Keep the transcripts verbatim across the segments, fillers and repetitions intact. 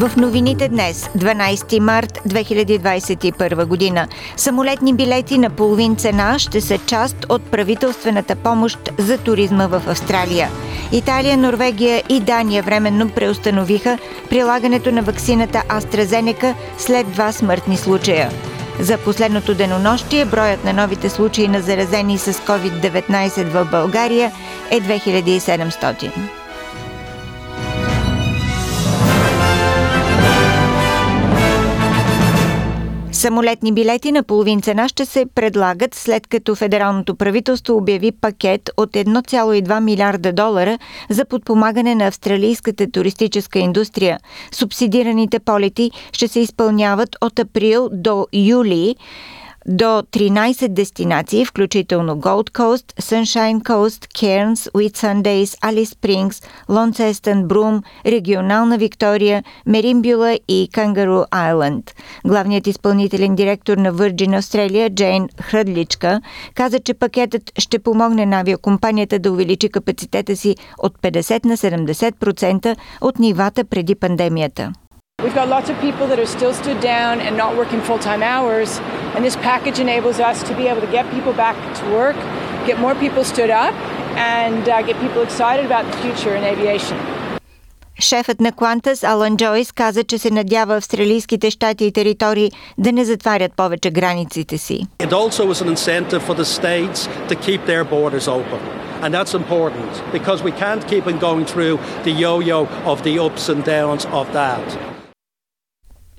В новините днес, дванайсети март две хиляди двайсет и първа година, самолетни билети на половин цена ще са част от правителствената помощ за туризма в Австралия. Италия, Норвегия и Дания временно преустановиха прилагането на ваксината AstraZeneca след два смъртни случая. За последното денонощие броят на новите случаи на заразени с ковид деветнайсет в България е две хиляди и седемстотин. Самолетни билети на половин цена ще се предлагат, след като федералното правителство обяви пакет от един цяло и две милиарда долара за подпомагане на австралийската туристическа индустрия. Субсидираните полети ще се изпълняват от април до юли до тринайсет дестинации, включително Gold Coast, Sunshine Coast, Cairns, Whitsundays, Alice Springs, Launceston, Broome, Регионална Виктория, Меримбюла и Кангару Айланд. Главният изпълнителен директор на Virgin Australia, Джейн Хръдличка, каза, че пакетът ще помогне на авиакомпанията да увеличи капацитета си от петдесет на седемдесет процента от нивата преди пандемията. We've got lots of people that are still stood down and not working full-time hours, and this package enables us to be able to get people back to work, get more people stood up, and uh, get people excited about the future in aviation. Шефът на Qantas, Алан Джойс, каза, че се надява австралийските щати и територии да не затварят повече границите си. It also was an incentive for the states to keep their borders open. And that's important because we can't keep on going through the yo-yo of the ups and downs of that.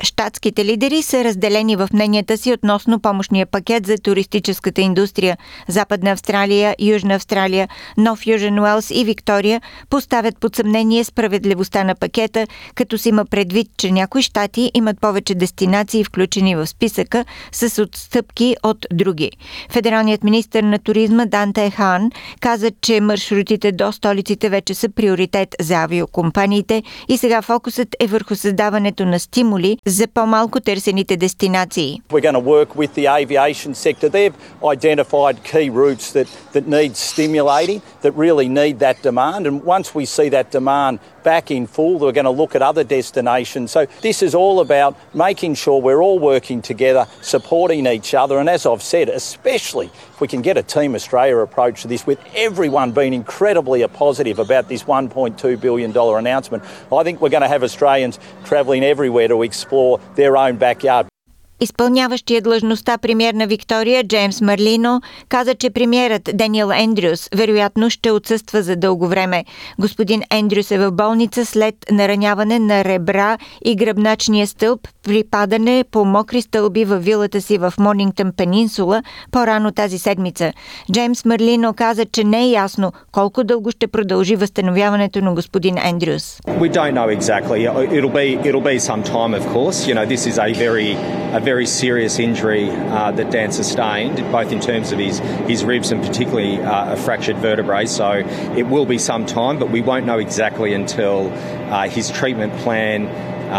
Щатските лидери са разделени в мненията си относно помощния пакет за туристическата индустрия. Западна Австралия, Южна Австралия, Нов Южен Уелс и Виктория поставят под съмнение справедливостта на пакета, като си има предвид, че някои щати имат повече дестинации, включени в списъка, с отстъпки от други. Федералният министър на туризма Дан Техан каза, че маршрутите до столиците вече са приоритет за авиокомпаниите и сега фокусът е върху създаването на стимули за по-малко търсените дестинации. We're going to work with the aviation sector. They've identified key routes that that need stimulating, that really need that demand, and once we see that demand back in full, we're going to look at other destinations. So this is all about making sure we're all working together, supporting each other, and as I've said, especially if we can get a Team Australia approach to this with everyone being incredibly positive about this one point two billion dollars announcement. I think we're going to have Australians travelling everywhere to explore their own backyard. Изпълняващия длъжността премиер на Виктория Джеймс Мерлино каза, че премиерът Даниел Андрюс вероятно ще отсъства за дълго време. Господин Андрюс е в болница след нараняване на ребра и гръбначния стълб при падане по мокри стълби във вилата си в Mornington Peninsula по-рано тази седмица. Джеймс Мерлино каза, че не е ясно колко дълго ще продължи възстановяването на господин Андрюс. We don't know exactly. It'll be it'll be some time, of course. You know, this is a very a very serious injury uh, that Dan sustained, both in terms of his his ribs and particularly uh, a fractured vertebrae. So it will be some time, but we won't know exactly until uh, his treatment plan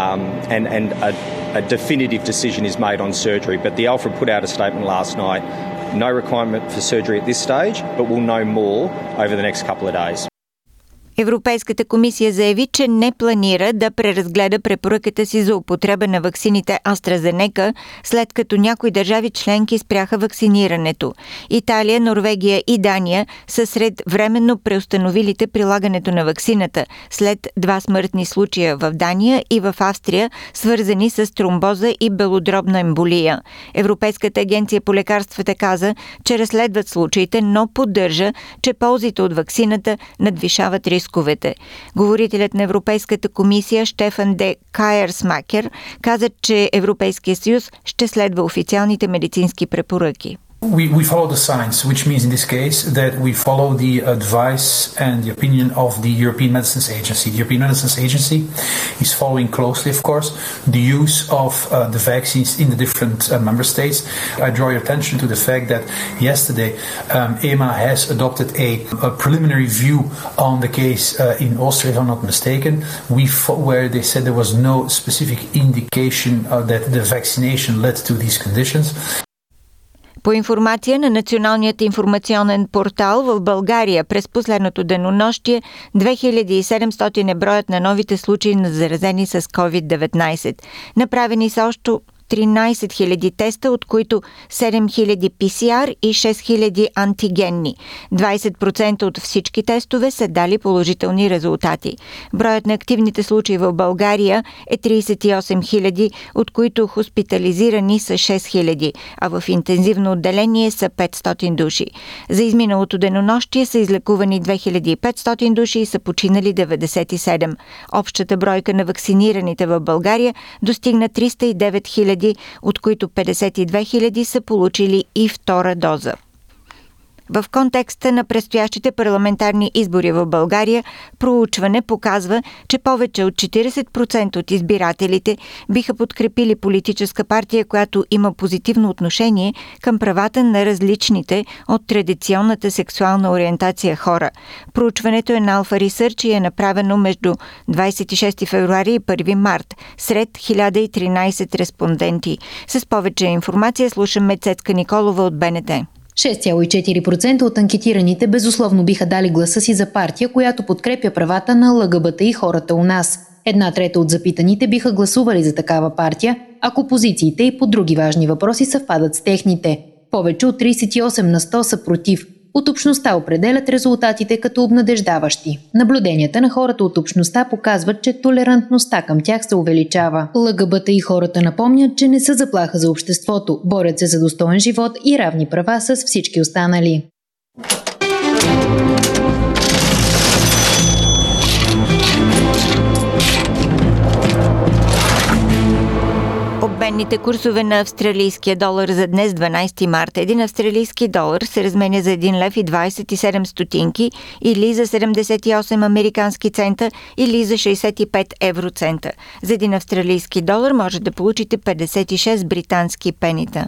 um, and and a, a definitive decision is made on surgery. But the Alpha put out a statement last night: no requirement for surgery at this stage, but we'll know more over the next couple of days. Европейската комисия заяви, че не планира да преразгледа препоръката си за употреба на ваксините AstraZeneca, след като някои държави членки спряха ваксинирането. Италия, Норвегия и Дания са сред временно преустановилите прилагането на ваксината след два смъртни случая в Дания и в Австрия, свързани с тромбоза и белодробна емболия. Европейската агенция по лекарствата каза, че разследват случаите, но поддържа, че ползите от ваксината надвишават рисковете. Говорителят на Европейската комисия Стефан де Keersmaeker каза, че Европейския съюз ще следва официалните медицински препоръки. We, we follow the science, which means in this case that we follow the advice and the opinion of the European Medicines Agency. The European Medicines Agency is following closely, of course, the use of uh, the vaccines in the different uh, member states. I draw your attention to the fact that yesterday um, E M A has adopted a, a preliminary view on the case uh, in Austria, if I'm not mistaken, we fo- where they said there was no specific indication uh, that the vaccination led to these conditions. По информация на Националният информационен портал в България през последното денонощие две хиляди и седемстотин е броят на новите случаи на заразени с ковид деветнайсет. Направени са още тринайсет хиляди теста, от които седем хиляди пи си ар и шест хиляди антигенни. двайсет процента от всички тестове са дали положителни резултати. Броят на активните случаи в България е трийсет и осем хиляди, от които хоспитализирани са шест хиляди, а в интензивно отделение са петстотин души. За изминалото денонощие са излекувани две хиляди и петстотин души и са починали деветдесет и седем. Общата бройка на вакцинираните в България достигна триста и девет хиляди, от които петдесет и две хиляди са получили и втора доза. В контекста на предстоящите парламентарни избори в България, проучване показва, че повече от четирийсет процента от избирателите биха подкрепили политическа партия, която има позитивно отношение към правата на различните от традиционната сексуална ориентация хора. Проучването е на Alpha Research и е направено между двайсет и шести февруари и първи март сред хиляда и тринайсет респонденти. С повече информация слушаме Цецка Николова от Б Н Т. шест цяло и четири процента от анкетираните безусловно биха дали гласа си за партия, която подкрепя правата на Л Г Б Т и хората у нас. Една трета от запитаните биха гласували за такава партия, ако позициите и по други важни въпроси съвпадат с техните. Повече от трийсет и осем на сто са против. От общността определят резултатите като обнадеждаващи. Наблюденията на хората от общността показват, че толерантността към тях се увеличава. Л Г Б Т и хората напомнят, че не са заплаха за обществото, борят се за достоен живот и равни права с всички останали. Обменните курсове на австралийския долар за днес, дванайсети март. Един австралийски долар се разменя за един лев и двайсет и седем стотинки или за седемдесет и осем американски цента или за шейсет и пет евроцента. За един австралийски долар може да получите петдесет и шест британски пенита.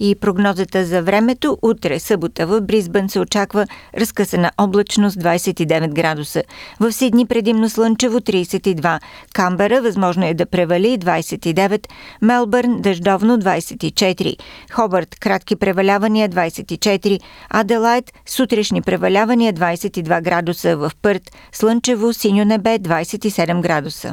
И прогнозата за времето: утре, събота, в Бризбън се очаква разкъсана облачност, двайсет и девет градуса. В Сидни предимно слънчево, трийсет и два. Камбера възможно е да превали, двайсет и девет. Мелбърн дъждовно, двайсет и четири. Хобърт кратки превалявания, двайсет и четири. Аделайд сутрешни превалявания, двайсет и два градуса. В Пърт слънчево, синьо небе, двайсет и седем градуса.